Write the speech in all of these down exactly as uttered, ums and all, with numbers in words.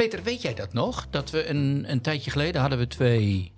Peter, weet jij dat nog? Dat we een, een tijdje geleden hadden we twee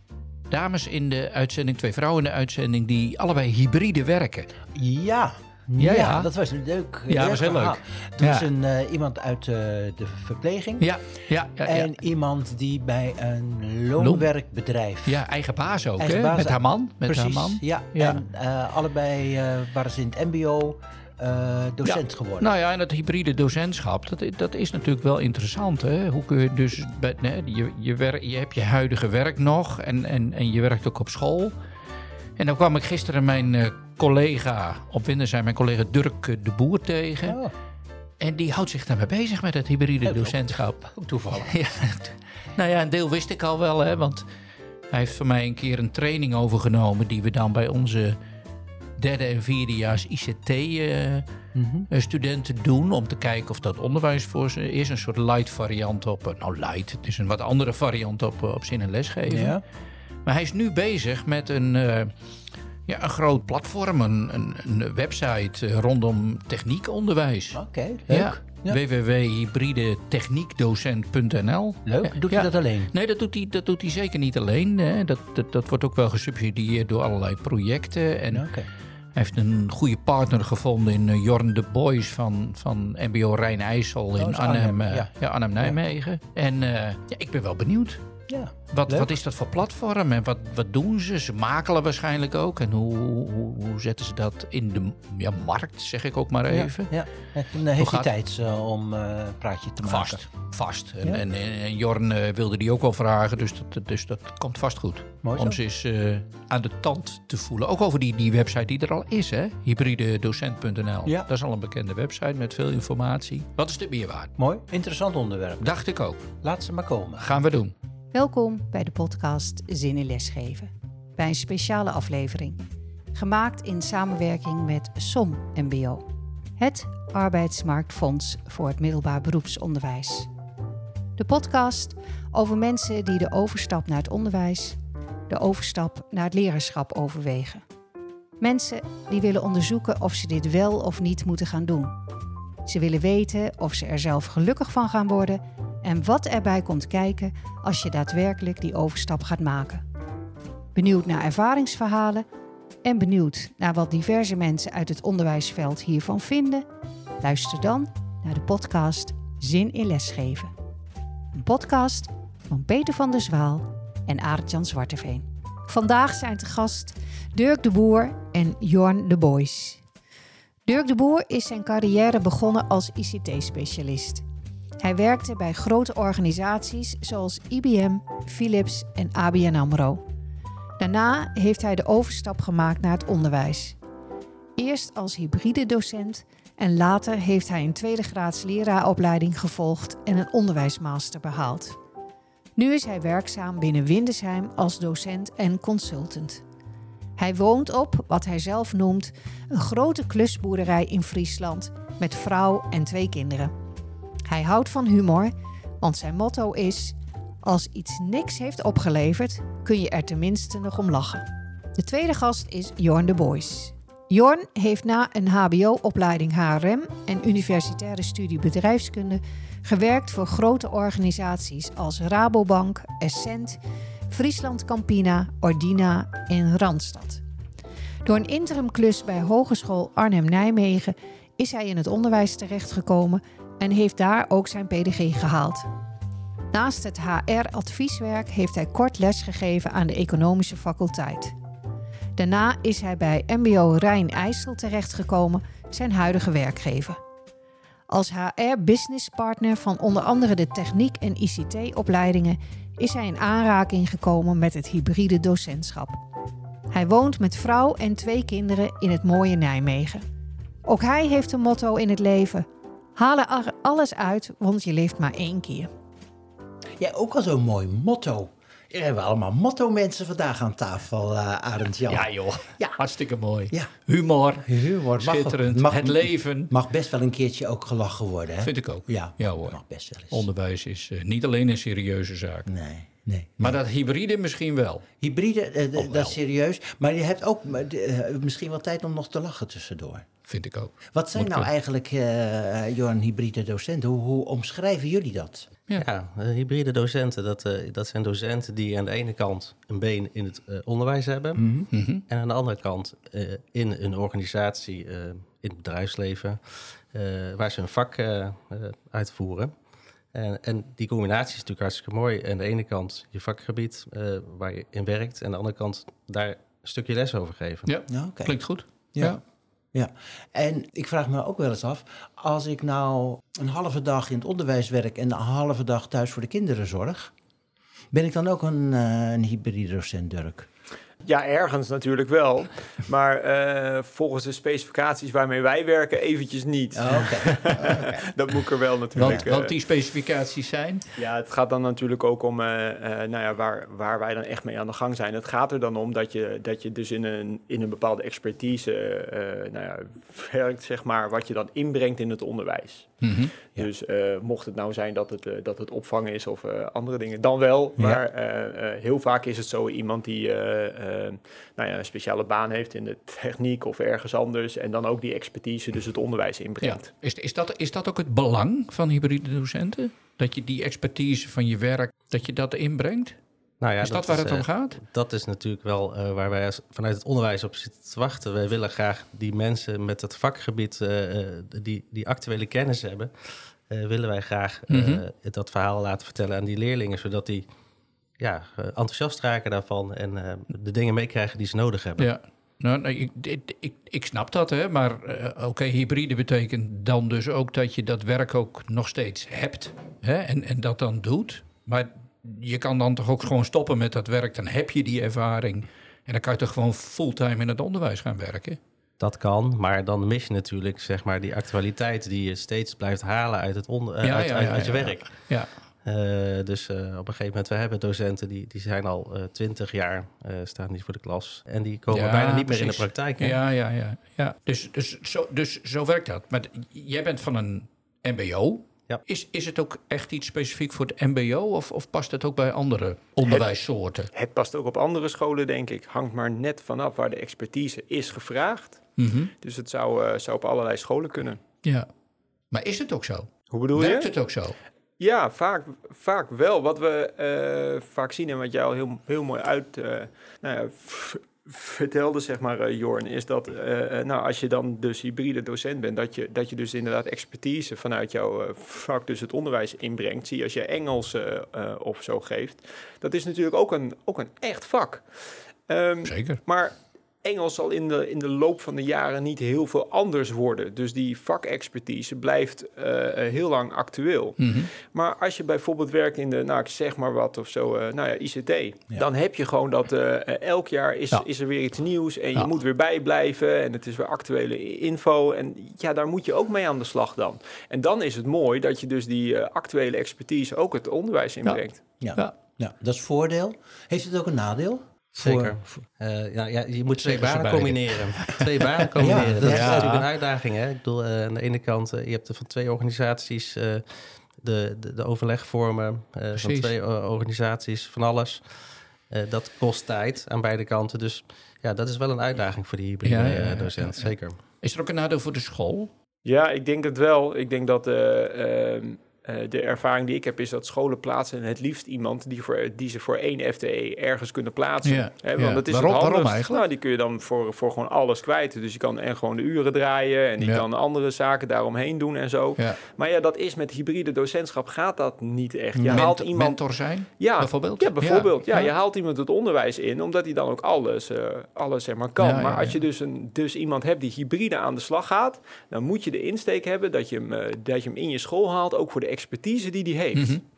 dames in de uitzending, twee vrouwen in de uitzending, die allebei hybride werken. Ja, ja, ja. ja dat was leuk. Ja, dat was heel leuk. Er was ja. een, uh, iemand uit uh, de verpleging. Ja, ja, ja, ja. En iemand die bij een loonwerkbedrijf. Ja, eigen baas ook, eigen hè? Baas, met haar man. Met precies, haar man. Ja. ja. En uh, allebei uh, waren ze in het M B O. Uh, docent ja. geworden. Nou ja, en dat hybride docentschap, dat, dat is natuurlijk wel interessant. Hè? Hoe kun je dus, nee, je, je, werk, je hebt je huidige werk nog en, en, en je werkt ook op school. En dan kwam ik gisteren mijn uh, collega op Windesheim, mijn collega Dirk de Boer tegen. Oh. En die houdt zich daarmee bezig met het hybride Heel docentschap. Ook toevallig. Ja, nou ja, een deel wist ik al wel, hè, want hij heeft van mij een keer een training overgenomen die we dan bij onze derde en vierdejaars I C T-studenten uh, mm-hmm. doen, om te kijken of dat onderwijs voor ze is. Een soort light variant op, nou light, het is een wat andere variant op, op zin en lesgeven. Ja. Maar hij is nu bezig met een, uh, ja, een groot platform, een, een, een website uh, rondom techniekonderwijs. Oké, okay, leuk. Ja. Ja. w w w punt hybride dash techniekdocent punt n l. Leuk. Doet ja. hij dat alleen? Nee, dat doet hij, dat doet hij zeker niet alleen. Hè. Dat, dat, dat wordt ook wel gesubsidieerd door allerlei projecten. En ja, okay. Hij heeft een goede partner gevonden in uh, Jorn de Booys van, van M B O Rijn IJssel oh, in Arnhem, Arnhem, uh, ja. Ja, Arnhem Nijmegen. Ja. En uh, ja, ik ben wel benieuwd. Ja, wat, wat is dat voor platform en wat, wat doen ze? Ze makelen waarschijnlijk ook. En hoe, hoe, hoe zetten ze dat in de ja, markt, zeg ik ook maar even. Ja, ja. En heeft hij tijd uh, om een uh, praatje te vast, maken? Vast. En, ja. en, en, en Jorn uh, wilde die ook wel vragen, dus dat, dus dat komt vast goed. Mooi om ze eens uh, aan de tand te voelen. Ook over die, die website die er al is, hè? hybride docent punt n l. Ja. Dat is al een bekende website met veel informatie. Wat is de meerwaarde? Mooi, interessant onderwerp. Dacht ik ook. Laat ze maar komen. Gaan we doen. Welkom bij de podcast Zin in Lesgeven, bij een speciale aflevering, gemaakt in samenwerking met S O M M B O, het Arbeidsmarktfonds voor het middelbaar beroepsonderwijs. De podcast over mensen die de overstap naar het onderwijs, de overstap naar het leraarschap overwegen. Mensen die willen onderzoeken of ze dit wel of niet moeten gaan doen. Ze willen weten of ze er zelf gelukkig van gaan worden en wat erbij komt kijken als je daadwerkelijk die overstap gaat maken. Benieuwd naar ervaringsverhalen en benieuwd naar wat diverse mensen uit het onderwijsveld hiervan vinden? Luister dan naar de podcast Zin in Lesgeven. Een podcast van Peter van der Zwaal en Arend-Jan Zwarteveen. Vandaag zijn te gast Dirk de Boer en Jorn de Booys. Dirk de Boer is zijn carrière begonnen als I C T-specialist. Hij werkte bij grote organisaties zoals I B M, Philips en A B N AMRO. Daarna heeft hij de overstap gemaakt naar het onderwijs. Eerst als hybride docent en later heeft hij een tweede graads leraaropleiding gevolgd en een onderwijsmaster behaald. Nu is hij werkzaam binnen Windesheim als docent en consultant. Hij woont op, wat hij zelf noemt, een grote klusboerderij in Friesland met vrouw en twee kinderen. Hij houdt van humor, want zijn motto is: als iets niks heeft opgeleverd, kun je er tenminste nog om lachen. De tweede gast is Jorn de Booys. Jorn heeft na een H B O-opleiding H R M en universitaire studie bedrijfskunde gewerkt voor grote organisaties als Rabobank, Essent, Friesland Campina, Ordina en Randstad. Door een interimklus bij Hogeschool Arnhem Nijmegen is hij in het onderwijs terechtgekomen en heeft daar ook zijn P D G gehaald. Naast het H R-advieswerk heeft hij kort lesgegeven aan de economische faculteit. Daarna is hij bij M B O Rijn IJssel terechtgekomen, zijn huidige werkgever. Als H R-businesspartner van onder andere de techniek- en I C T-opleidingen is hij in aanraking gekomen met het hybride docentschap. Hij woont met vrouw en twee kinderen in het mooie Nijmegen. Ook hij heeft een motto in het leven: haal er alles uit, want je leeft maar één keer. Ja, ook al zo'n mooi motto. Er hebben allemaal motto-mensen vandaag aan tafel, uh, Arend-Jan. Ja, joh. Ja. Hartstikke mooi. Ja. Humor. Humor. Schitterend. Mag, mag, het leven. Mag best wel een keertje ook gelachen worden, hè? Vind ik ook. Ja, ja hoor. Mag best wel eens. Onderwijs is uh, niet alleen een serieuze zaak. Nee. Nee, maar nee. Dat hybride misschien wel. Hybride, uh, d- wel. Dat is serieus. Maar je hebt ook uh, d- uh, misschien wel tijd om nog te lachen tussendoor. vind ik ook. Wat zijn nou eigenlijk, uh, Jorn, hybride docenten? Hoe, hoe omschrijven jullie dat? Ja, ja hybride docenten, dat, uh, dat zijn docenten die aan de ene kant een been in het uh, onderwijs hebben. Mm-hmm. Mm-hmm. En aan de andere kant uh, in een organisatie, uh, in het bedrijfsleven, uh, waar ze hun vak uh, uh, uitvoeren. En, en die combinatie is natuurlijk hartstikke mooi. Aan de ene kant je vakgebied uh, waar je in werkt. En aan de andere kant daar een stukje les over geven. Ja, ja okay. Klinkt goed. Ja. ja. Ja, en ik vraag me ook wel eens af, als ik nou een halve dag in het onderwijs werk en een halve dag thuis voor de kinderen zorg, ben ik dan ook een, een hybride docent, Dirk? Ja, ergens natuurlijk wel. Maar uh, volgens de specificaties waarmee wij werken, eventjes niet. Oh, okay. Oh, okay. Dat moet ik er wel natuurlijk... Want, uh, want die specificaties zijn? Ja, het gaat dan natuurlijk ook om uh, uh, nou ja, waar, waar wij dan echt mee aan de gang zijn. Het gaat er dan om dat je, dat je dus in een, in een bepaalde expertise uh, nou ja, werkt, zeg maar, wat je dan inbrengt in het onderwijs. Mm-hmm, ja. Dus uh, mocht het nou zijn dat het, uh, dat het opvangen is of uh, andere dingen, dan wel. Maar ja. uh, uh, heel vaak is het zo iemand die... Uh, uh, Uh, nou ja, een speciale baan heeft in de techniek of ergens anders. En dan ook die expertise dus het onderwijs inbrengt. Ja. Is, is, dat, is dat ook het belang van hybride docenten? Dat je die expertise van je werk, dat je dat inbrengt? Nou ja, is dat, dat waar is, het om gaat? Dat is natuurlijk wel uh, waar wij vanuit het onderwijs op zitten te wachten. Wij willen graag die mensen met het vakgebied uh, die, die actuele kennis hebben... Uh, willen wij graag uh, mm-hmm. dat verhaal laten vertellen aan die leerlingen, zodat die... ja, enthousiast raken daarvan en uh, de dingen meekrijgen die ze nodig hebben. Ja, nou, nou ik, ik, ik, ik snap dat, hè, maar uh, oké, okay, hybride betekent dan dus ook dat je dat werk ook nog steeds hebt, hè, en, en dat dan doet. Maar je kan dan toch ook gewoon stoppen met dat werk, dan heb je die ervaring en dan kan je toch gewoon fulltime in het onderwijs gaan werken? Dat kan, maar dan mis je natuurlijk, zeg maar, die actualiteit die je steeds blijft halen uit het onder, ja, uit, ja, ja, uit, uit je ja, werk. Ja, ja. Uh, dus uh, op een gegeven moment, we hebben docenten die, die zijn al twintig uh, jaar, uh, staan die voor de klas. En die komen ja, bijna niet precies. meer in de praktijk. Hè? Ja, ja, ja. ja. Dus, dus, zo, dus zo werkt dat. Maar d- jij bent van een mbo. Ja. Is, is het ook echt iets specifiek voor het mbo of, of past het ook bij andere onderwijssoorten? Het, het past ook op andere scholen, denk ik. Hangt maar net vanaf waar de expertise is gevraagd. Mm-hmm. Dus het zou, uh, zou op allerlei scholen kunnen. Ja, maar is het ook zo? Hoe bedoel je? Werkt het ook zo? Ja, vaak, vaak wel. Wat we uh, vaak zien en wat jij al heel, heel mooi uit uh, nou ja, v- vertelde, zeg maar, uh, Jorn, is dat uh, nou, als je dan dus hybride docent bent, dat je, dat je dus inderdaad expertise vanuit jouw uh, vak dus het onderwijs inbrengt. Zie je als je Engels uh, uh, of zo geeft. Dat is natuurlijk ook een, ook een echt vak. Um, Zeker. Maar... Engels zal in de, in de loop van de jaren niet heel veel anders worden. Dus die vakexpertise blijft uh, heel lang actueel. Mm-hmm. Maar als je bijvoorbeeld werkt in de, nou ik zeg maar wat of zo, uh, nou ja, I C T. Ja. Dan heb je gewoon dat uh, elk jaar is, ja. is er weer iets nieuws en ja. je moet weer bijblijven. En het is weer actuele info. En ja, daar moet je ook mee aan de slag dan. En dan is het mooi dat je dus die uh, actuele expertise ook het onderwijs inbrengt. Ja, ja. ja. ja. dat is voordeel. Heeft het ook een nadeel? Zeker. Voor, uh, ja, ja, je moet twee banen combineren. twee banen combineren. Ja, dat ja. is natuurlijk een uitdaging. Hè? Ik bedoel, uh, aan de ene kant, uh, je hebt van twee organisaties uh, de, de, de overlegvormen. Uh, van twee uh, organisaties, van alles. Uh, dat kost tijd aan beide kanten. Dus ja, dat is wel een uitdaging voor die hybride ja, ja, ja, docent. Ja, ja. Zeker. Is er ook een nadeel voor de school? Ja, ik denk het wel. Ik denk dat... Uh, um, Uh, de ervaring die ik heb is dat scholen plaatsen het liefst iemand die, voor, die ze voor één F T E ergens kunnen plaatsen. Ja, He, want ja. dat is waarom, het waarom eigenlijk? Nou, die kun je dan voor, voor gewoon alles kwijt. Dus je kan en gewoon de uren draaien en die ja. kan andere zaken daaromheen doen en zo. Ja. Maar ja, dat is met hybride docentschap gaat dat niet echt. Je Ment- haalt iemand mentor zijn? Ja, bijvoorbeeld. Ja, bijvoorbeeld. Ja. Ja, je haalt iemand het onderwijs in, omdat hij dan ook alles, uh, alles zeg maar kan. Ja, maar ja, als ja. je dus, een, dus iemand hebt die hybride aan de slag gaat, dan moet je de insteek hebben dat je hem, uh, dat je hem in je school haalt, ook voor de expertise die die heeft. Mm-hmm.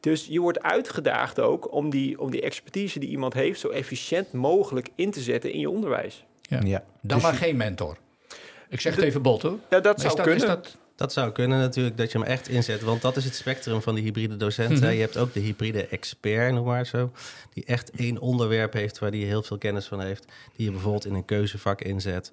Dus je wordt uitgedaagd ook om die, om die expertise die iemand heeft zo efficiënt mogelijk in te zetten in je onderwijs. Ja. ja. Dan dus maar je... geen mentor. Ik zeg de... het even bot hoor. Ja, dat zou dat, kunnen. Dat... dat zou kunnen natuurlijk, dat je hem echt inzet. Want dat is het spectrum van die hybride docenten. Mm-hmm. Je hebt ook de hybride expert, noem maar zo. Die echt één onderwerp heeft waar die heel veel kennis van heeft. Die je bijvoorbeeld in een keuzevak inzet.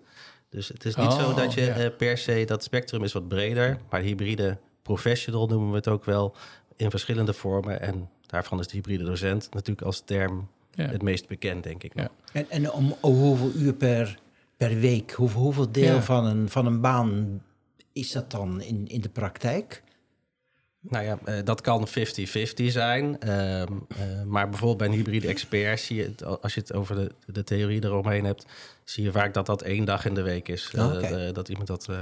Dus het is niet oh, zo dat je ja. per se... Dat spectrum is wat breder, maar hybride... professional noemen we het ook wel, in verschillende vormen. En daarvan is de hybride docent natuurlijk als term ja. het meest bekend, denk ik. Ja. En, en om hoeveel uur per per week? Hoe, hoeveel deel ja. van, een, van een baan is dat dan in, in de praktijk? Nou ja, dat kan fifty fifty zijn. Uh, uh, maar bijvoorbeeld bij een hybride expert zie je het, als je het over de, de theorie eromheen hebt, zie je vaak dat dat één dag in de week is. Oh, okay. uh, dat iemand dat... Uh,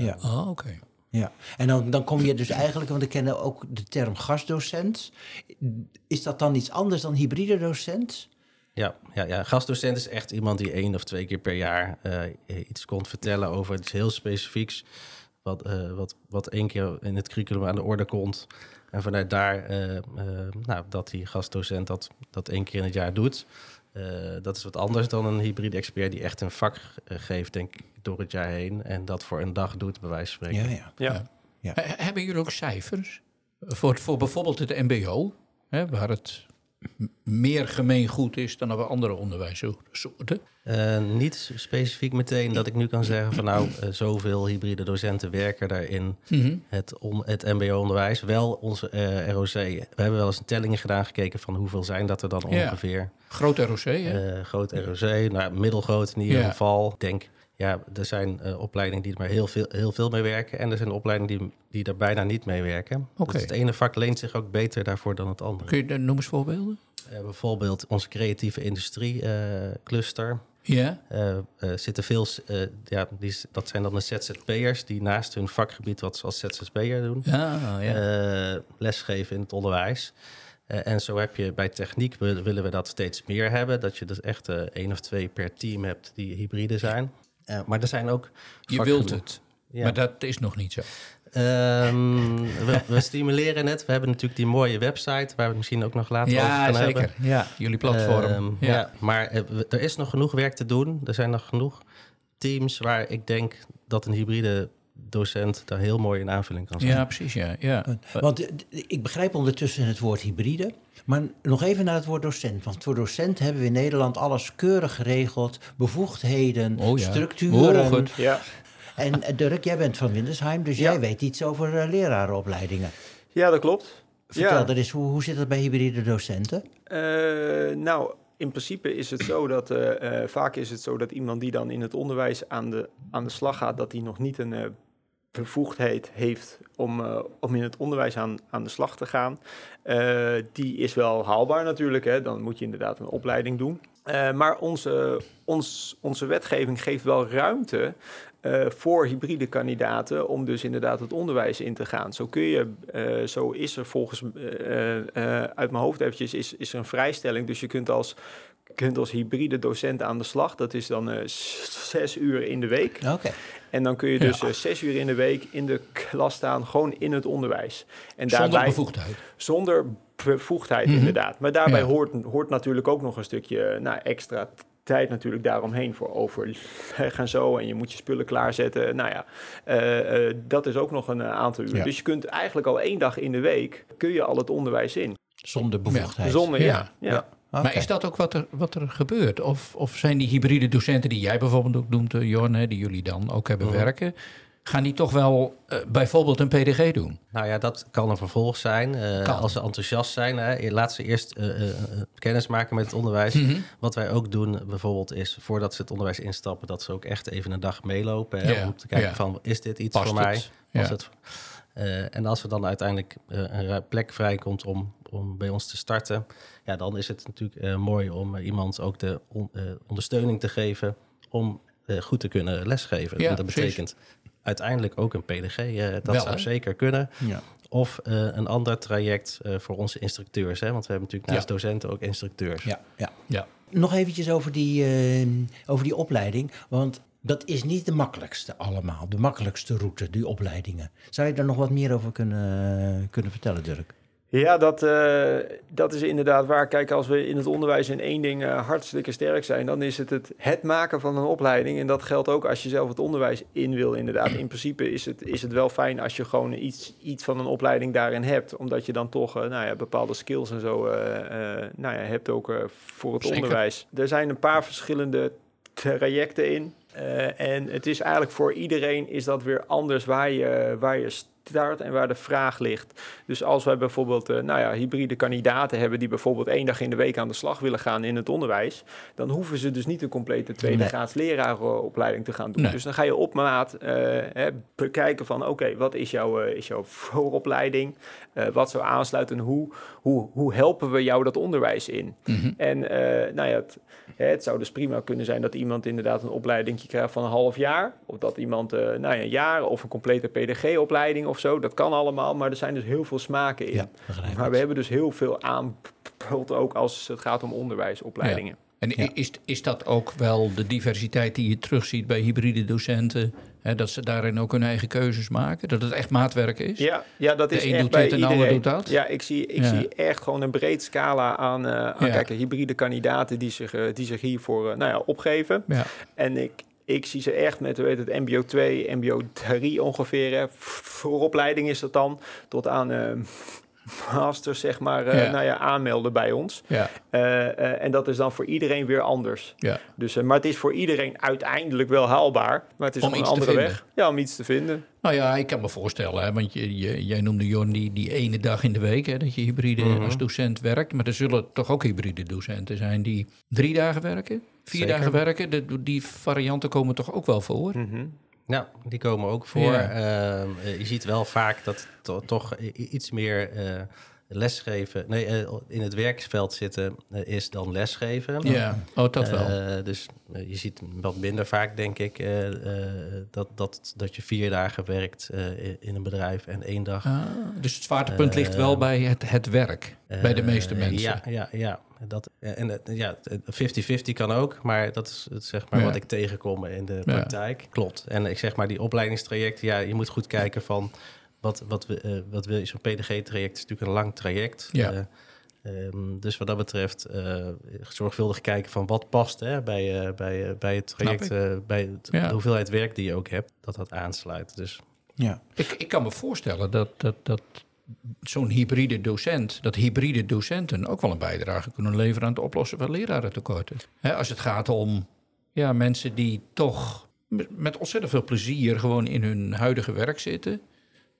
ja, oh, oké. Okay. Ja. En dan, dan kom je dus eigenlijk, want ik ken ook de term gastdocent. Is dat dan iets anders dan hybride docent? Ja, ja, ja, gastdocent is echt iemand die één of twee keer per jaar uh, iets komt vertellen over iets heel specifieks. Wat, uh, wat, wat één keer in het curriculum aan de orde komt. En vanuit daar uh, uh, nou, dat die gastdocent dat, dat één keer in het jaar doet. Uh, dat is wat anders dan een hybride expert die echt een vak geeft, denk ik, door het jaar heen. En dat voor een dag doet, bij wijze van spreken. Ja, ja. Ja. Ja. Ja. Hebben jullie ook cijfers? Voor, voor bijvoorbeeld het M B O, hè, waar het meer gemeengoed is dan op andere onderwijssoorten? Uh, niet specifiek meteen dat ik nu kan zeggen van nou, uh, zoveel hybride docenten werken daarin mm-hmm. het, on, het mbo-onderwijs. Wel onze uh, R O C, we hebben wel eens tellingen gedaan, gekeken van hoeveel zijn dat er dan ongeveer. Ja. Groot R O C, hè? Uh, groot R O C, nou, middelgroot in ieder ja. geval. Ik denk, ja, er zijn uh, opleidingen die er maar heel veel, heel veel mee werken en er zijn opleidingen die, die er bijna niet mee werken. Okay. Dus het ene vak leent zich ook beter daarvoor dan het andere. Kun je noem eens voorbeelden? Uh, bijvoorbeeld onze creatieve industrie uh, cluster. Ja. Yeah. Uh, uh, zitten veel, uh, ja, die, dat zijn dan de Z Z P'ers die naast hun vakgebied wat ze als Z Z P'er doen. Ja, ja. Uh, lesgeven in het onderwijs. Uh, en zo heb je bij techniek, we, willen we dat steeds meer hebben. Dat je dus echt uh, één of twee per team hebt die hybride zijn. Uh, maar er zijn ook... Je wilt het, ja. maar dat is nog niet zo. Um, we, we stimuleren het. We hebben natuurlijk die mooie website waar we misschien ook nog later ja, over gaan zeker. Hebben. Ja, jullie platform. Um, ja. Ja, maar er is nog genoeg werk te doen. Er zijn nog genoeg teams waar ik denk dat een hybride docent daar heel mooi in aanvulling kan zijn. Ja, precies. Ja. Ja. Want ik begrijp ondertussen het woord hybride. Maar nog even naar het woord docent. Want voor docent hebben we in Nederland alles keurig geregeld. Bevoegdheden, oh, ja. structuren. Oh, goed. Ja. En Dirk, jij bent van Windesheim, dus ja. jij weet iets over uh, lerarenopleidingen. Ja, dat klopt. Vertel ja. er eens, hoe, hoe zit dat bij hybride docenten? Uh, nou, in principe is het zo dat... Uh, uh, vaak is het zo dat iemand die dan in het onderwijs aan de, aan de slag gaat... dat die nog niet een uh, bevoegdheid heeft om, uh, om in het onderwijs aan, aan de slag te gaan. Uh, die is wel haalbaar natuurlijk, hè? Dan moet je inderdaad een opleiding doen. Uh, maar onze, ons, onze wetgeving geeft wel ruimte... Uh, voor hybride kandidaten om dus inderdaad het onderwijs in te gaan. Zo kun je, uh, zo is er volgens, uh, uh, uit mijn hoofd eventjes, is, is er een vrijstelling. Dus je kunt als, kunt als hybride docent aan de slag. Dat is dan uh, zes uur in de week. Okay. En dan kun je dus ja. uh, zes uur in de week in de klas staan, gewoon in het onderwijs. En zonder daarbij, bevoegdheid. Zonder bevoegdheid, mm-hmm. inderdaad. Maar daarbij ja. hoort, hoort natuurlijk ook nog een stukje nou, extra... tijd natuurlijk daaromheen voor overleg en zo. En je moet je spullen klaarzetten. Nou ja, uh, uh, dat is ook nog een uh, aantal uur. Ja. Dus je kunt eigenlijk al één dag in de week... kun je al het onderwijs in. Zonder bevoegdheid. Zonder, ja. ja. ja. ja. Okay. Maar is dat ook wat er, wat er gebeurt? Of, of zijn die hybride docenten die jij bijvoorbeeld ook noemt, uh, Jorn... die jullie dan ook hebben mm-hmm. werken... gaan die toch wel uh, bijvoorbeeld een P D G doen? Nou ja, dat kan een vervolg zijn. Uh, als ze enthousiast zijn, hè, laat ze eerst uh, uh, kennis maken met het onderwijs. Mm-hmm. Wat wij ook doen bijvoorbeeld is, voordat ze het onderwijs instappen... dat ze ook echt even een dag meelopen. Hè, ja. Om te kijken ja. van, is dit iets Past voor mij? Het? Ja. Was het, uh, en als er dan uiteindelijk uh, een plek vrijkomt om, om bij ons te starten... ja, dan is het natuurlijk uh, mooi om uh, iemand ook de on, uh, ondersteuning te geven... om uh, goed te kunnen lesgeven. Ja, dat betekent... Precies. Uiteindelijk ook een P D G, uh, dat wel, zou hè? Zeker kunnen. Ja. Of uh, een ander traject uh, voor onze instructeurs. Hè? Want we hebben natuurlijk naast ja. docenten ook instructeurs. Ja. Ja. Ja. Nog eventjes over die, uh, over die opleiding. Want dat is niet de makkelijkste allemaal. De makkelijkste route, die opleidingen. Zou je daar nog wat meer over kunnen, kunnen vertellen, Dirk? Ja, dat, uh, dat is inderdaad waar. Kijk, als we in het onderwijs in één ding uh, hartstikke sterk zijn... dan is het, het het maken van een opleiding. En dat geldt ook als je zelf het onderwijs in wil, inderdaad. In principe is het, is het wel fijn als je gewoon iets, iets van een opleiding daarin hebt. Omdat je dan toch uh, nou ja, bepaalde skills en zo uh, uh, nou ja, hebt ook uh, voor het Zeker. Onderwijs. Er zijn een paar verschillende trajecten in. Uh, en het is eigenlijk voor iedereen is dat weer anders waar je, waar je staat. staat en waar de vraag ligt. Dus als wij bijvoorbeeld uh, nou ja, hybride kandidaten hebben die bijvoorbeeld één dag in de week aan de slag willen gaan in het onderwijs, dan hoeven ze dus niet een complete tweede nee. graads lerarenopleiding te gaan doen. Nee. Dus dan ga je op maat uh, hè, bekijken van oké, okay, wat is jouw, uh, is jouw vooropleiding? Uh, wat zou aansluiten en hoe, hoe, hoe helpen we jou dat onderwijs in? Mm-hmm. En uh, nou ja, het, het zou dus prima kunnen zijn dat iemand inderdaad een opleiding krijgt van een half jaar. Of dat iemand uh, nou ja, een jaar of een complete P D G-opleiding of zo. Dat kan allemaal, maar er zijn dus heel veel smaken in. Ja, maar we het. hebben dus heel veel aanbod ook als het gaat om onderwijsopleidingen. Ja. En ja. is, is dat ook wel de diversiteit die je terugziet bij hybride docenten? Hè, dat ze daarin ook hun eigen keuzes maken? Dat het echt maatwerk is? Ja, ja dat is de een doet dit en de ander doet dat? Ja, ik zie, ik ja. zie echt gewoon een breed scala aan, uh, aan ja. kijk, hybride kandidaten die zich, uh, die zich hiervoor uh, nou ja, opgeven. Ja. En ik... Ik zie ze echt met, weet het, M B O twee, M B O drie ongeveer. Hè. Voor opleiding is dat dan tot aan uh, masters, zeg maar, uh, ja. Nou ja, aanmelden bij ons. Ja. Uh, uh, en dat is dan voor iedereen weer anders. Ja. Dus, uh, maar het is voor iedereen uiteindelijk wel haalbaar. Maar het is om een andere weg. Ja, om iets te vinden. Nou ja, ik kan me voorstellen, hè, want je, je, jij noemde Jorn die, die ene dag in de week, hè, dat je hybride mm-hmm. als docent werkt. Maar er zullen toch ook hybride docenten zijn die drie dagen werken? Vier Zeker. dagen werken, de, die varianten komen toch ook wel voor? Mm-hmm. Nou, die komen ook voor. Ja. Uh, je ziet wel vaak dat to- toch iets meer uh, lesgeven... Nee, uh, in het werkveld zitten uh, is dan lesgeven. Ja, oh, dat wel. Uh, dus uh, je ziet wat minder vaak, denk ik... Uh, uh, dat, dat, dat je vier dagen werkt uh, in een bedrijf en één dag. Ah, dus het zwaartepunt uh, ligt wel bij het, het werk, uh, bij de meeste mensen. Ja, ja, ja. Dat, en ja, vijftig vijftig kan ook, maar dat is het, zeg maar, ja. wat ik tegenkom in de praktijk. Ja. Klopt. En ik zeg maar, die opleidingstrajecten, ja, je moet goed kijken van wat, wat, uh, wat wil je. Zo'n P D G-traject is natuurlijk een lang traject. Ja. Uh, Um, dus wat dat betreft uh, zorgvuldig kijken van wat past hè, bij, uh, bij, uh, bij het traject, uh, bij het, ja. de hoeveelheid werk die je ook hebt, dat dat aansluit. Dus. Ja. Ik, ik kan me voorstellen dat, dat, dat zo'n hybride docent, dat hybride docenten ook wel een bijdrage kunnen leveren aan het oplossen van lerarentekorten. Hè, als het gaat om ja, mensen die toch met ontzettend veel plezier gewoon in hun huidige werk zitten...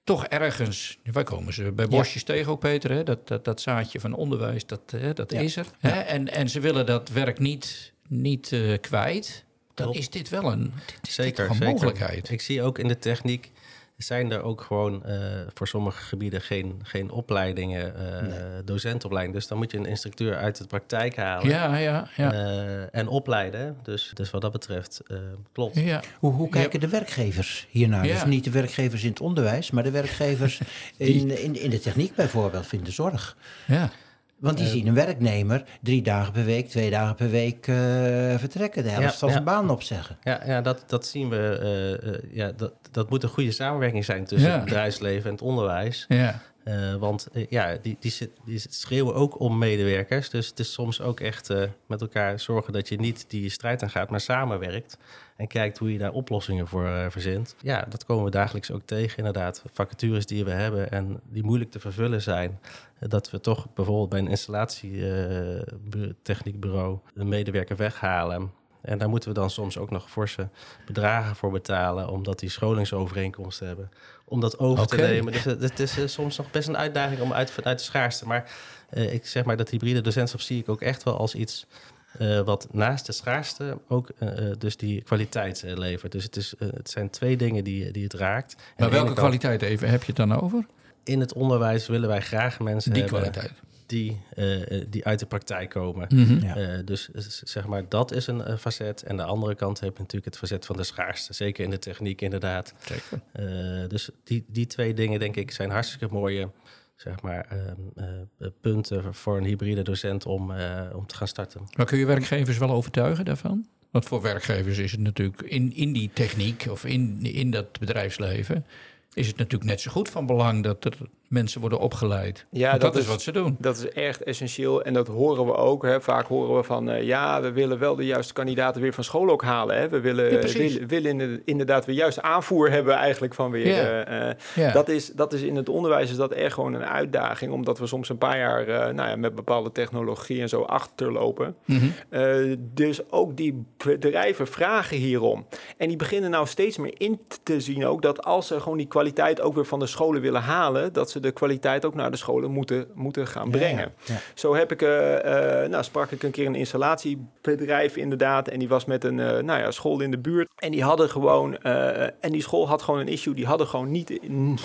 Toch ergens, waar komen ze? Bij bosjes ja. tegen ook, Peter. Hè? Dat, dat, dat zaadje van onderwijs, dat, hè, dat ja. is er. Hè? Ja. En, en ze willen dat werk niet, niet uh, kwijt. Dan is dit wel een, dit is zeker, dit een mogelijkheid. Zeker. Ik zie ook in de techniek, zijn er ook gewoon uh, voor sommige gebieden geen, geen opleidingen, uh, nee. docentopleidingen. Dus dan moet je een instructeur uit de praktijk halen ja, ja, ja. Uh, en opleiden. Dus, dus wat dat betreft uh, klopt. Ja. Hoe, hoe kijken ja. de werkgevers hiernaar? Ja. Dus niet de werkgevers in het onderwijs, maar de werkgevers in, in, in de techniek bijvoorbeeld, in de zorg. Ja. Want die uh, zien een werknemer drie dagen per week, twee dagen per week uh, vertrekken. De helft ja, van zijn ja. baan opzeggen. Ja, ja dat, dat zien we. Uh, uh, ja, dat, dat moet een goede samenwerking zijn tussen ja. het bedrijfsleven en het onderwijs. Ja. Uh, want uh, ja, die, die, zit, die schreeuwen ook om medewerkers. Dus het is soms ook echt uh, met elkaar zorgen dat je niet die strijd aangaat, maar samenwerkt. En kijkt hoe je daar oplossingen voor uh, verzint. Ja, dat komen we dagelijks ook tegen inderdaad. Vacatures die we hebben en die moeilijk te vervullen zijn. Dat we toch bijvoorbeeld bij een installatietechniekbureau uh, een medewerker weghalen. En daar moeten we dan soms ook nog forse bedragen voor betalen... omdat die scholingsovereenkomsten hebben. Om dat over okay. te nemen. Dus het, het is uh, soms nog best een uitdaging om uit, uit de schaarste. Maar uh, ik zeg maar dat hybride docentschap zie ik ook echt wel als iets... Uh, wat naast de schaarste ook uh, dus die kwaliteit uh, levert. Dus het, is, uh, het zijn twee dingen die, die het raakt. Maar en welke kant, kwaliteit even heb je het dan over? In het onderwijs willen wij graag mensen die hebben... kwaliteit. Die, uh, die uit de praktijk komen. Mm-hmm. Ja. Uh, dus zeg maar, dat is een uh, facet. En de andere kant heb je natuurlijk het facet van de schaarste. Zeker in de techniek inderdaad. Zeker. Uh, dus die, die twee dingen, denk ik, zijn hartstikke mooie... zeg maar, uh, uh, punten voor een hybride docent om, uh, om te gaan starten. Maar kun je werkgevers wel overtuigen daarvan? Want voor werkgevers is het natuurlijk in, in die techniek of in, in dat bedrijfsleven... is het natuurlijk net zo goed van belang dat er mensen worden opgeleid. Ja, dat, dat is wat ze doen. Dat is echt essentieel en dat horen we ook. Hè. Vaak horen we van, uh, ja, we willen wel de juiste kandidaten weer van school ook halen. Hè. We willen, ja, wil, willen inderdaad weer juist aanvoer hebben eigenlijk van weer. Yeah. Uh, yeah. Dat is, dat is in het onderwijs is dat echt gewoon een uitdaging, omdat we soms een paar jaar uh, nou ja, met bepaalde technologie en zo achterlopen. Mm-hmm. Uh, dus ook die bedrijven vragen hierom. En die beginnen nou steeds meer in te zien ook dat als ze gewoon die kwaliteit ook weer van de scholen willen halen, dat ze de kwaliteit ook naar de scholen moeten, moeten gaan brengen. Ja, ja. Zo heb ik, uh, uh, nou, sprak ik een keer een installatiebedrijf inderdaad, en die was met een uh, nou ja, school in de buurt, en die hadden gewoon, uh, en die school had gewoon een issue, die hadden gewoon niet, in,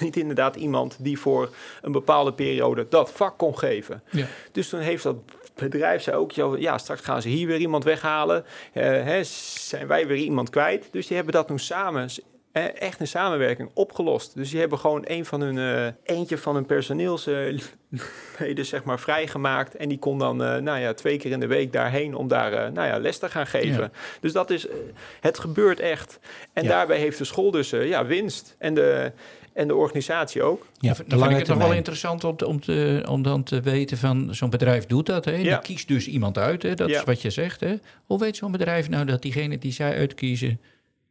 niet inderdaad iemand die voor een bepaalde periode dat vak kon geven. Ja. Dus toen heeft dat bedrijf zei ook, ja, straks gaan ze hier weer iemand weghalen, uh, hè, zijn wij weer iemand kwijt. Dus die hebben dat toen samen echt een samenwerking opgelost. Dus die hebben gewoon een van hun, uh, eentje van hun personeelsleden uh, zeg maar vrijgemaakt. En die kon dan uh, nou ja, twee keer in de week daarheen om daar uh, nou ja, les te gaan geven. Ja. Dus dat is, uh, het gebeurt echt. En ja. daarbij heeft de school dus uh, ja, winst. En de, en de organisatie ook. Ja, dat vind ik het toch wel interessant om, te, om, te, om dan te weten van zo'n bedrijf doet dat. Hè? Ja. Die kiest dus iemand uit. Hè? Dat ja. is wat je zegt. Hè? Hoe weet zo'n bedrijf nou dat diegene die zij uitkiezen,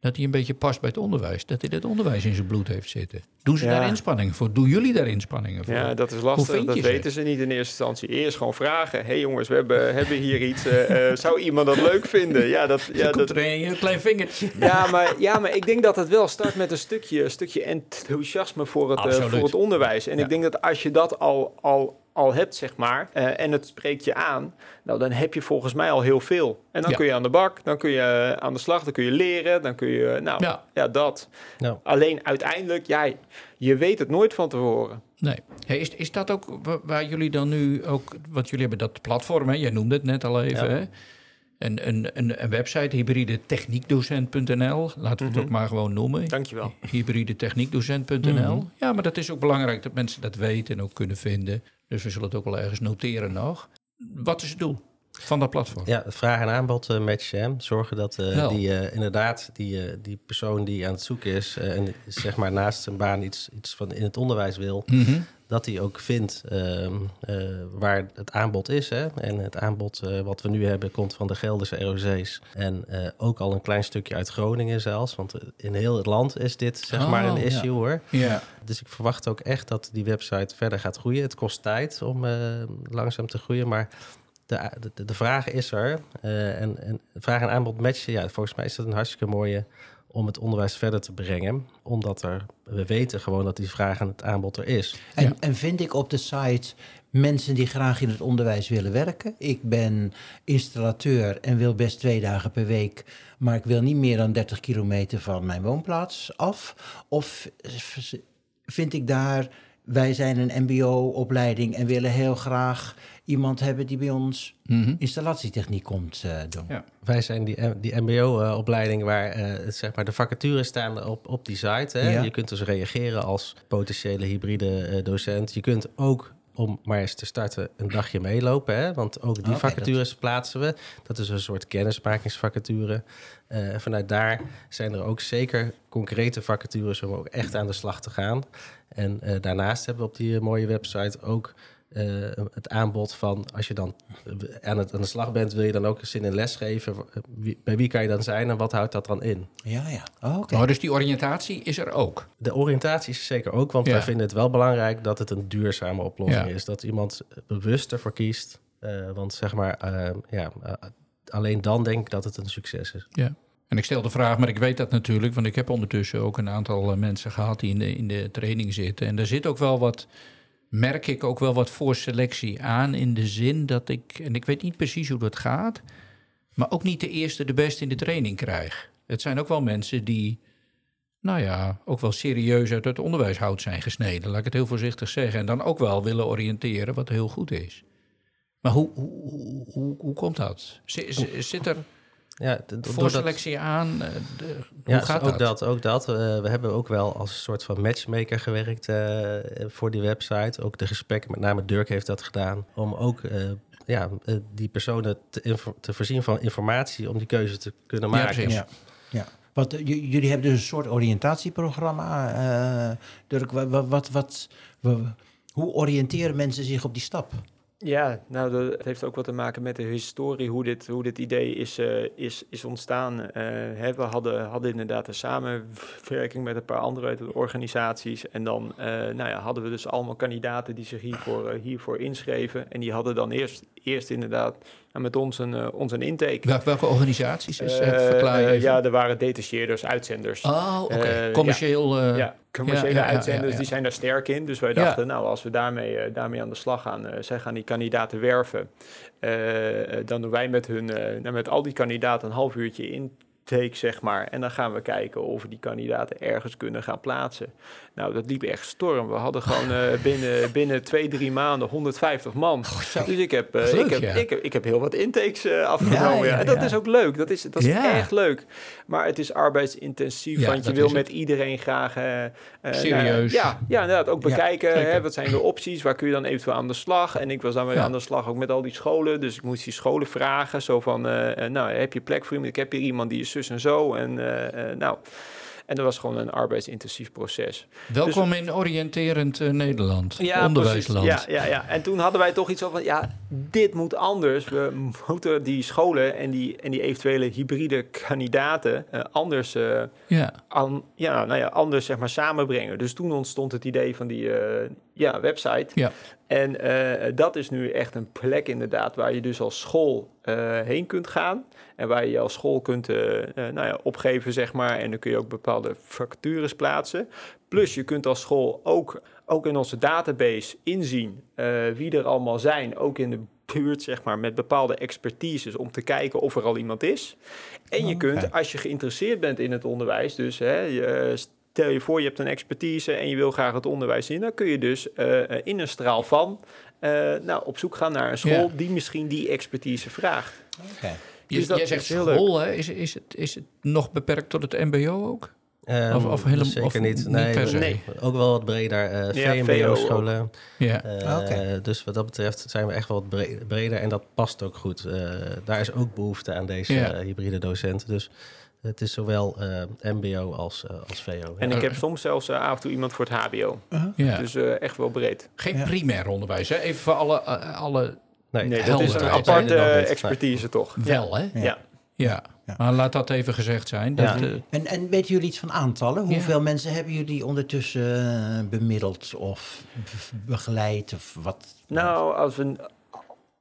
dat hij een beetje past bij het onderwijs. Dat hij dat onderwijs in zijn bloed heeft zitten. Doen ze ja. daar inspanningen voor? Doen jullie daar inspanningen voor? Ja, dat is lastig. Dat weten ze? ze niet in eerste instantie. Eerst gewoon vragen. Hé hey jongens, we hebben, hebben hier iets. Uh, zou iemand dat leuk vinden? Ja, dat, ja, dat... er een, een klein vingertje. Ja maar, ja, maar ik denk dat het wel start met een stukje, stukje enthousiasme voor het, uh, voor het onderwijs. En ja. ik denk dat als je dat al... al al hebt, zeg maar, uh, en het spreekt je aan, nou, dan heb je volgens mij al heel veel. En dan ja. kun je aan de bak, dan kun je aan de slag, dan kun je leren, dan kun je, nou, ja, ja dat. Nou. Alleen uiteindelijk, ja, je weet het nooit van tevoren. Nee. Hey, is, is dat ook waar jullie dan nu ook, want jullie hebben dat platform, hè? Jij noemde het net al even, ja. hè? Een, een, een, een website, hybride dash techniekdocent punt n l. Laten we het mm-hmm. ook maar gewoon noemen. Dankjewel. hybride dash techniekdocent punt n l. Mm-hmm. Ja, maar dat is ook belangrijk dat mensen dat weten en ook kunnen vinden. Dus we zullen het ook wel ergens noteren nog. Wat is het doel van dat platform? Ja, vraag en aanbod uh, matchen. Hè? Zorgen dat uh, nou. die, uh, inderdaad die, uh, die persoon die aan het zoeken is uh, en zeg maar naast zijn baan iets, iets van in het onderwijs wil, mm-hmm. dat hij ook vindt uh, uh, waar het aanbod is. Hè? En het aanbod uh, wat we nu hebben komt van de Gelderse R O C's. En uh, ook al een klein stukje uit Groningen zelfs. Want in heel het land is dit zeg oh, maar een issue ja. hoor. Ja. Dus ik verwacht ook echt dat die website verder gaat groeien. Het kost tijd om uh, langzaam te groeien, maar de, de, de vraag is er. Uh, en, en vraag en aanbod matchen, ja, volgens mij is dat een hartstikke mooie om het onderwijs verder te brengen. Omdat er, we weten gewoon dat die vraag en het aanbod er is. En, ja. en vind ik op de site mensen die graag in het onderwijs willen werken. Ik ben installateur en wil best twee dagen per week, maar ik wil niet meer dan dertig kilometer van mijn woonplaats af. Of vind ik daar, wij zijn een M B O-opleiding en willen heel graag iemand hebben die bij ons mm-hmm. installatietechniek komt uh, doen. Ja. Wij zijn die, die M B O-opleiding waar uh, zeg maar de vacatures staan op, op die site. Hè? Ja. Je kunt dus reageren als potentiële hybride uh, docent. Je kunt ook, om maar eens te starten, een dagje meelopen. Hè? Want ook die okay, vacatures dat plaatsen we. Dat is een soort kennismakingsvacature. Uh, vanuit daar zijn er ook zeker concrete vacatures om ook echt aan de slag te gaan. En uh, daarnaast hebben we op die uh, mooie website ook Uh, het aanbod van, als je dan aan, het, aan de slag bent, wil je dan ook een zin in lesgeven? Wie, bij wie kan je dan zijn en wat houdt dat dan in? Ja, ja. Oh, okay. Nou, dus die oriëntatie is er ook? De oriëntatie is zeker ook, want ja. wij vinden het wel belangrijk dat het een duurzame oplossing ja. is. Dat iemand bewust ervoor kiest. Uh, want zeg maar, uh, ja, uh, alleen dan denk ik dat het een succes is. Ja. En ik stel de vraag, maar ik weet dat natuurlijk, want ik heb ondertussen ook een aantal mensen gehad die in de, in de training zitten. En daar zit ook wel wat, merk ik ook wel wat voorselectie aan, in de zin dat ik, en ik weet niet precies hoe dat gaat, maar ook niet de eerste de beste in de training krijg. Het zijn ook wel mensen die, nou ja, ook wel serieus uit het onderwijshout zijn gesneden, laat ik het heel voorzichtig zeggen, en dan ook wel willen oriënteren wat heel goed is. Maar hoe, hoe, hoe, hoe, hoe komt dat? Zit, zit er ja, voorselectie aan? De, hoe ja, gaat ook dat? dat? Ook dat. Uh, we hebben ook wel als een soort van matchmaker gewerkt uh, voor die website. Ook de gesprekken, met name Dirk heeft dat gedaan. Om ook uh, ja, uh, die personen te, inv- te voorzien van informatie om die keuze te kunnen maken. Ja, precies. Ja. Ja. Want uh, j- jullie hebben dus een soort oriëntatieprogramma. Uh, Dirk, wat, wat, wat, wat, hoe oriënteren mensen zich op die stap? Ja, nou, dat heeft ook wat te maken met de historie, hoe dit, hoe dit idee is, uh, is, is ontstaan. Uh, hè, we hadden, hadden inderdaad een samenwerking met een paar andere organisaties. En dan uh, nou ja, hadden we dus allemaal kandidaten die zich hiervoor, uh, hiervoor inschreven. En die hadden dan eerst, eerst inderdaad uh, met ons een, uh, ons een intake. Wel, welke organisaties? Is uh, het verklaar je even? Uh, ja, er waren detacheerders, uitzenders. Oh, oké. Okay. Uh, Commercieel... Ja. Uh... ja. commerciële ja, ja, uitzenders, ja, ja, ja. die zijn daar sterk in. Dus wij dachten, ja. nou, als we daarmee, daarmee aan de slag gaan... Uh, zij gaan die kandidaten werven. Uh, dan doen wij met, hun, uh, met al die kandidaten een half uurtje intake, zeg maar. En dan gaan we kijken of we die kandidaten ergens kunnen gaan plaatsen. Nou, dat liep echt storm. We hadden gewoon uh, binnen, binnen twee, drie maanden honderdvijftig man. Goh, dus ik heb, uh, leuk, ik, heb, ja. ik, heb, ik heb heel wat intakes uh, afgenomen. Ja, ja, ja. En dat ja. is ook leuk. Dat is, dat is ja. echt leuk. Maar het is arbeidsintensief, ja, want je wil met iedereen graag... Uh, Serieus. Uh, ja, ja, inderdaad. Ook bekijken, ja, hè, wat zijn de opties? Waar kun je dan eventueel aan de slag? En ik was dan weer ja. aan de slag ook met al die scholen. Dus ik moest die scholen vragen. Zo van, uh, uh, nou, heb je plek voor iemand? Ik heb hier iemand die is zus en zo. En uh, uh, nou... En dat was gewoon een arbeidsintensief proces. Welkom dus, in oriënterend uh, Nederland, ja, onderwijsland. Ja, ja, ja, en toen hadden wij toch iets van, ja, dit moet anders. We moeten die scholen en die, en die eventuele hybride kandidaten uh, anders, uh, ja. An, ja, nou ja, anders zeg maar, samenbrengen. Dus toen ontstond het idee van die uh, ja, website. Ja. En uh, dat is nu echt een plek inderdaad waar je dus als school uh, heen kunt gaan. En waar je je als school kunt uh, uh, nou ja, opgeven, zeg maar. En dan kun je ook bepaalde vacatures plaatsen. Plus je kunt als school ook, ook in onze database inzien uh, wie er allemaal zijn. Ook in de buurt, zeg maar, met bepaalde expertises om te kijken of er al iemand is. En oh, je kunt, okay. als je geïnteresseerd bent in het onderwijs, dus... Hè, je, Stel je voor, je hebt een expertise en je wil graag het onderwijs in. Dan kun je dus uh, in een straal van uh, nou, op zoek gaan naar een school ja. die misschien die expertise vraagt. Okay. Dus je, dat jij zegt school, hè? Is, is, het, is het nog beperkt tot het M B O ook? Um, of, of helemaal zeker of niet. Nee, niet nee. Ook wel wat breder. Uh, V M B O-scholen. Ja, V M B O ja. uh, okay. Dus wat dat betreft zijn we echt wel wat breder. En dat past ook goed. Uh, daar is ook behoefte aan deze ja. uh, hybride docenten. Dus... Het is zowel uh, M B O als, uh, als V O. Ja. En ik heb soms zelfs uh, af en toe iemand voor het H B O. Uh-huh. Ja. Dus uh, echt wel breed. Geen ja. primair onderwijs, hè? Even voor alle, uh, alle nee, nee, helden. Dat is een aparte uh, expertise nee. toch? Wel, hè? Ja. Ja. Ja. ja, maar laat dat even gezegd zijn. Dat, ja. uh, en, en weten jullie iets van aantallen? Hoeveel ja. mensen hebben jullie ondertussen uh, bemiddeld of be- begeleid? Of wat? Nou, als we...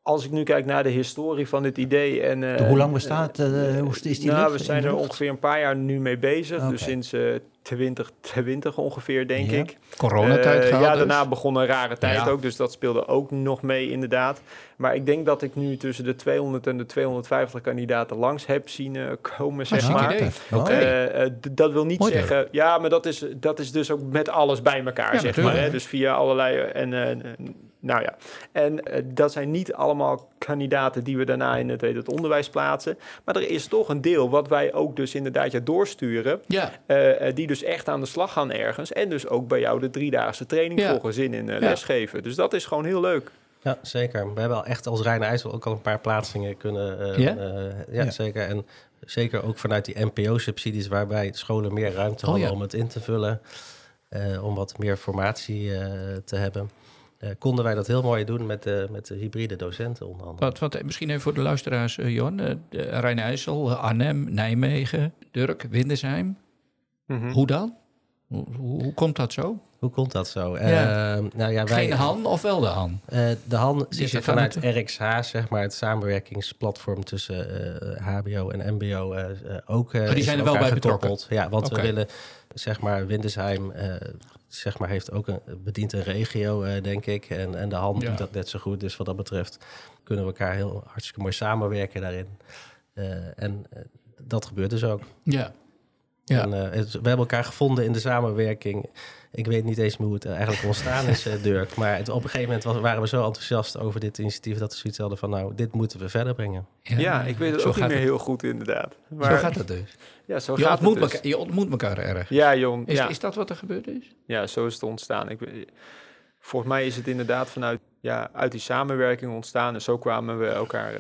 Als ik nu kijk naar de historie van dit idee... en uh, hoe lang bestaat uh, hoe is die? Nou, we zijn er ongeveer een paar jaar nu mee bezig. Okay. Dus sinds uh, twintig twintig ongeveer, denk ja. ik. Coronatijd uh, Ja, dus. daarna begon een rare tijd ja. ook. Dus dat speelde ook nog mee, inderdaad. Maar ik denk dat ik nu tussen de tweehonderd en de tweehonderdvijftig kandidaten langs heb zien uh, komen, zeg oh, maar. Okay. Uh, d- dat wil niet Mooi zeggen... Door. Ja, maar dat is, dat is dus ook met alles bij elkaar, ja, zeg maar. Hè? Dus via allerlei... en uh, Nou ja, en uh, dat zijn niet allemaal kandidaten die we daarna in het, het onderwijs plaatsen. Maar er is toch een deel wat wij ook dus inderdaad ja, doorsturen. Ja. Uh, die dus echt aan de slag gaan ergens. En dus ook bij jou de driedaagse training ja. volgen zin in uh, ja. lesgeven. Dus dat is gewoon heel leuk. Ja, zeker. We hebben al echt als Rijn IJssel ook al een paar plaatsingen kunnen... Uh, yeah? uh, ja, ja, zeker. En zeker ook vanuit die N P O-subsidies... waarbij scholen meer ruimte oh, hadden ja. om het in te vullen. Uh, om wat meer formatie uh, te hebben. Uh, konden wij dat heel mooi doen met de, met de hybride docenten onder andere. Wat, wat, misschien even voor de luisteraars, uh, Jorn. Uh, Rijn IJssel, uh, Arnhem, Nijmegen, Dirk, Windesheim. Mm-hmm. Hoe dan? Hoe, hoe, hoe komt dat zo? Hoe komt dat zo? Ja. Uh, nou ja, wij, Geen Han of wel de Han? Uh, de Han zit, zit er vanuit de... R X H, zeg maar, het samenwerkingsplatform tussen uh, H B O en M B O uh, ook. Uh, maar die zijn er wel bij betrokken? Gekoppeld. Ja, want okay. we willen, zeg maar, Windesheim... Uh, zeg maar, heeft ook een, bedient een regio, uh, denk ik. En, en de hand ja. doet dat net zo goed. Dus wat dat betreft kunnen we elkaar heel hartstikke mooi samenwerken daarin. Uh, en uh, dat gebeurt dus ook. Ja. ja. En, uh, het, we hebben elkaar gevonden in de samenwerking. Ik weet niet eens meer hoe het eigenlijk ontstaan is, uh, Dirk. Maar het, op een gegeven moment was, waren we zo enthousiast over dit initiatief... dat we zoiets hadden van, nou, dit moeten we verder brengen. Ja, ja ik weet het ook niet meer het. heel goed, inderdaad. Maar, zo gaat het dus. Ja, zo je, gaat ontmoet het dus. Meka- je ontmoet elkaar erg. Ja, jong. Is, ja. is dat wat er gebeurd is? Ja, zo is het ontstaan. Ik, volgens mij is het inderdaad vanuit ja, uit die samenwerking ontstaan. En zo kwamen we elkaar... Uh,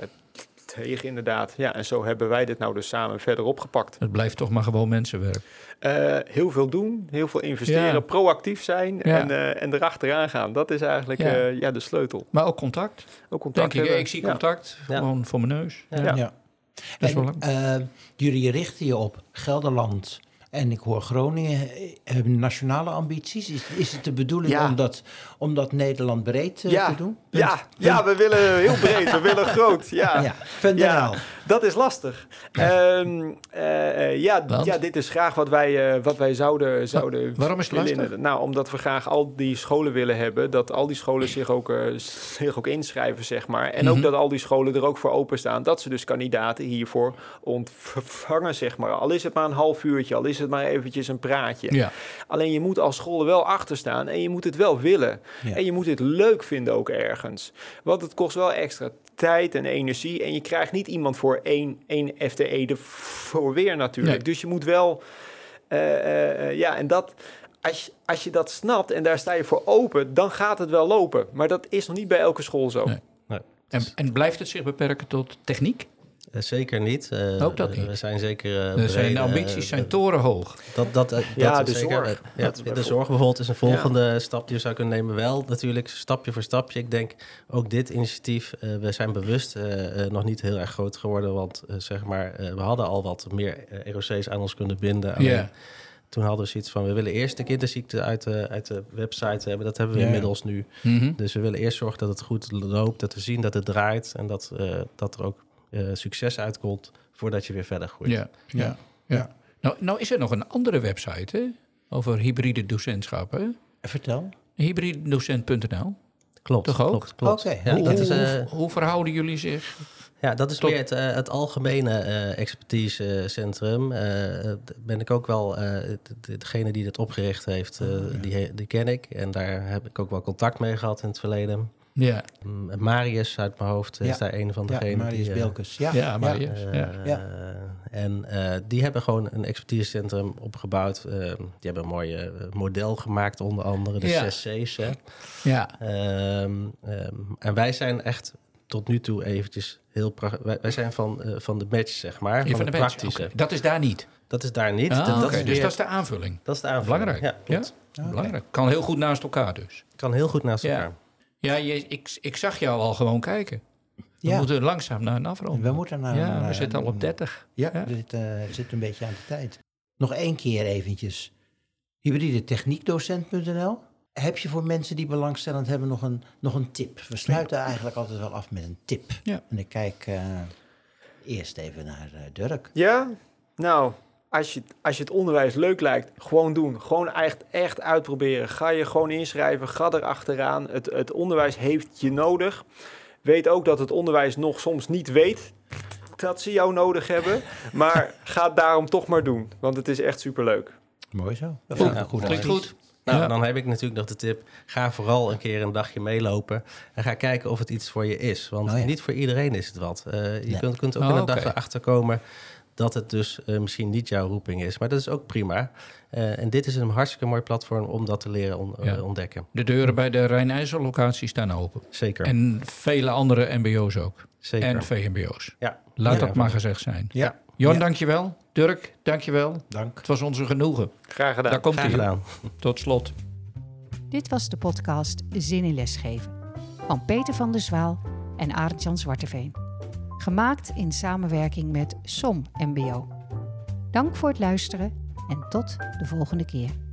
tegen inderdaad. Ja, en zo hebben wij dit nou dus samen verder opgepakt. Het blijft toch maar gewoon mensenwerk. Uh, heel veel doen, heel veel investeren, ja. proactief zijn ja. en, uh, en erachteraan gaan. Dat is eigenlijk ja. Uh, ja, de sleutel. Maar ook contact. Ook contact Denk ik, ik zie contact, ja. gewoon ja. voor mijn neus. Ja. ja. ja. En, uh, jullie richten je op Gelderland... En ik hoor Groningen hebben nationale ambities. Is, is het de bedoeling ja. om, dat, om dat Nederland breed uh, ja. te doen? Punt. Ja, ja, we willen heel breed. We willen groot. Ja, ja. ja. Dat is lastig. Ja. Um, uh, ja, ja, dit is graag wat wij, uh, wat wij zouden, zouden ja, waarom is het lastig? Willen. Nou, omdat we graag al die scholen willen hebben. Dat al die scholen zich ook, uh, zich ook inschrijven, zeg maar. En mm-hmm. ook dat al die scholen er ook voor openstaan. Dat ze dus kandidaten hiervoor ontvangen, zeg maar. Al is het maar een half uurtje, al is het maar eventjes een praatje. Ja. Alleen je moet als school er wel achter staan en je moet het wel willen. Ja. En je moet het leuk vinden ook ergens. Want het kost wel extra tijd en energie en je krijgt niet iemand voor één, één F T E ervoor weer natuurlijk. Nee. Dus je moet wel... Uh, uh, ja, en dat... Als je, als je dat snapt en daar sta je voor open, dan gaat het wel lopen. Maar dat is nog niet bij elke school zo. Nee. Nee. En, en blijft het zich beperken tot techniek? Zeker niet. Uh, Ook dat niet. We zijn zeker... Uh, zijn de ambities uh, zijn torenhoog. Dat, dat, uh, dat ja, de zeker, zorg. Uh, ja, dat de zorg bijvoorbeeld is een volgende ja. stap die we zou kunnen nemen. Wel natuurlijk, stapje voor stapje. Ik denk ook dit initiatief, uh, we zijn bewust uh, uh, nog niet heel erg groot geworden. Want uh, zeg maar, uh, we hadden al wat meer uh, R O C's aan ons kunnen binden. Aan yeah. Toen hadden we zoiets van, we willen eerst de kinderziekte uit de, uit de website hebben. Dat hebben we ja. inmiddels nu. Mm-hmm. Dus we willen eerst zorgen dat het goed loopt. Dat we zien dat het draait en dat, uh, dat er ook... Uh, succes uitkomt voordat je weer verder groeit. Ja, ja, ja. Nou, nou is er nog een andere website hè? Over hybride docentschappen. Vertel. hybride docent punt n l. Klopt. Toch ook? Klopt, klopt. Okay, ja, hoe, dat is, uh... hoe, hoe verhouden jullie zich? Ja, dat is Tot... meer het, uh, het algemene uh, expertisecentrum. Uh, ben ik ook wel... Uh, degene die dat opgericht heeft, uh, oh, ja. die, die ken ik. En daar heb ik ook wel contact mee gehad in het verleden. Ja. Marius uit mijn hoofd is ja. daar een van degenen. Ja, Marius die, Belkes. Ja, ja Marius. Ja. Uh, ja. En uh, die hebben gewoon een expertisecentrum opgebouwd. Uh, die hebben een mooi uh, model gemaakt, onder andere de ja. zes C's. Hè. Ja. Um, um, en wij zijn echt tot nu toe eventjes heel... Pra- wij, wij zijn van, uh, van de match, zeg maar. Van, van de, de praktische. Okay. Dat is daar niet? Dat is daar niet. Ah, dat, dat okay. is weer... Dus dat is de aanvulling? Dat is de aanvulling. Belangrijk. Ja, ja? Okay. Belangrijk. Kan heel goed naast elkaar dus. Kan heel goed naast ja. elkaar. Ja, je, ik, ik zag jou al gewoon kijken. We ja. moeten langzaam naar een afronding. We moeten naar ja, een, we zitten al op dertig. Ja, ja. we zitten, we zitten een beetje aan de tijd. Nog één keer eventjes. hybride techniek docent punt n l. Heb je voor mensen die belangstellend hebben nog een, nog een tip? We sluiten ja. eigenlijk altijd wel af met een tip. Ja. En ik kijk uh, eerst even naar uh, Dirk. Ja, nou... Als je, als je het onderwijs leuk lijkt, gewoon doen. Gewoon echt, echt uitproberen. Ga je gewoon inschrijven, ga erachteraan. Het, het onderwijs heeft je nodig. Weet ook dat het onderwijs nog soms niet weet dat ze jou nodig hebben. Maar ga het daarom toch maar doen, want het is echt superleuk. Mooi zo. Dat ja, nou, goed. Klinkt goed. Nou, ja. Dan heb ik natuurlijk nog de tip. Ga vooral een keer een dagje meelopen. En ga kijken of het iets voor je is. Want oh ja. niet voor iedereen is het wat. Uh, je nee. kunt, kunt ook oh, in een dag okay. erachter komen... dat het dus uh, misschien niet jouw roeping is. Maar dat is ook prima. Uh, en dit is een hartstikke mooi platform om dat te leren on- ja. uh, ontdekken. De deuren bij de Rijn IJssel locaties staan open. Zeker. En vele andere mbo's ook. Zeker. En V M B O's. Ja. Laat ja, dat ja. maar gezegd zijn. Ja. Jorn, ja. dankjewel. Dirk, dankjewel. Dank. Het was ons een genoegen. Graag gedaan. Daar komt Graag gedaan. Tot slot. Dit was de podcast Zin in Lesgeven. Van Peter van der Zwaal en Arend-Jan Zwarteveen. Gemaakt in samenwerking met S O M M B O. Dank voor het luisteren en tot de volgende keer.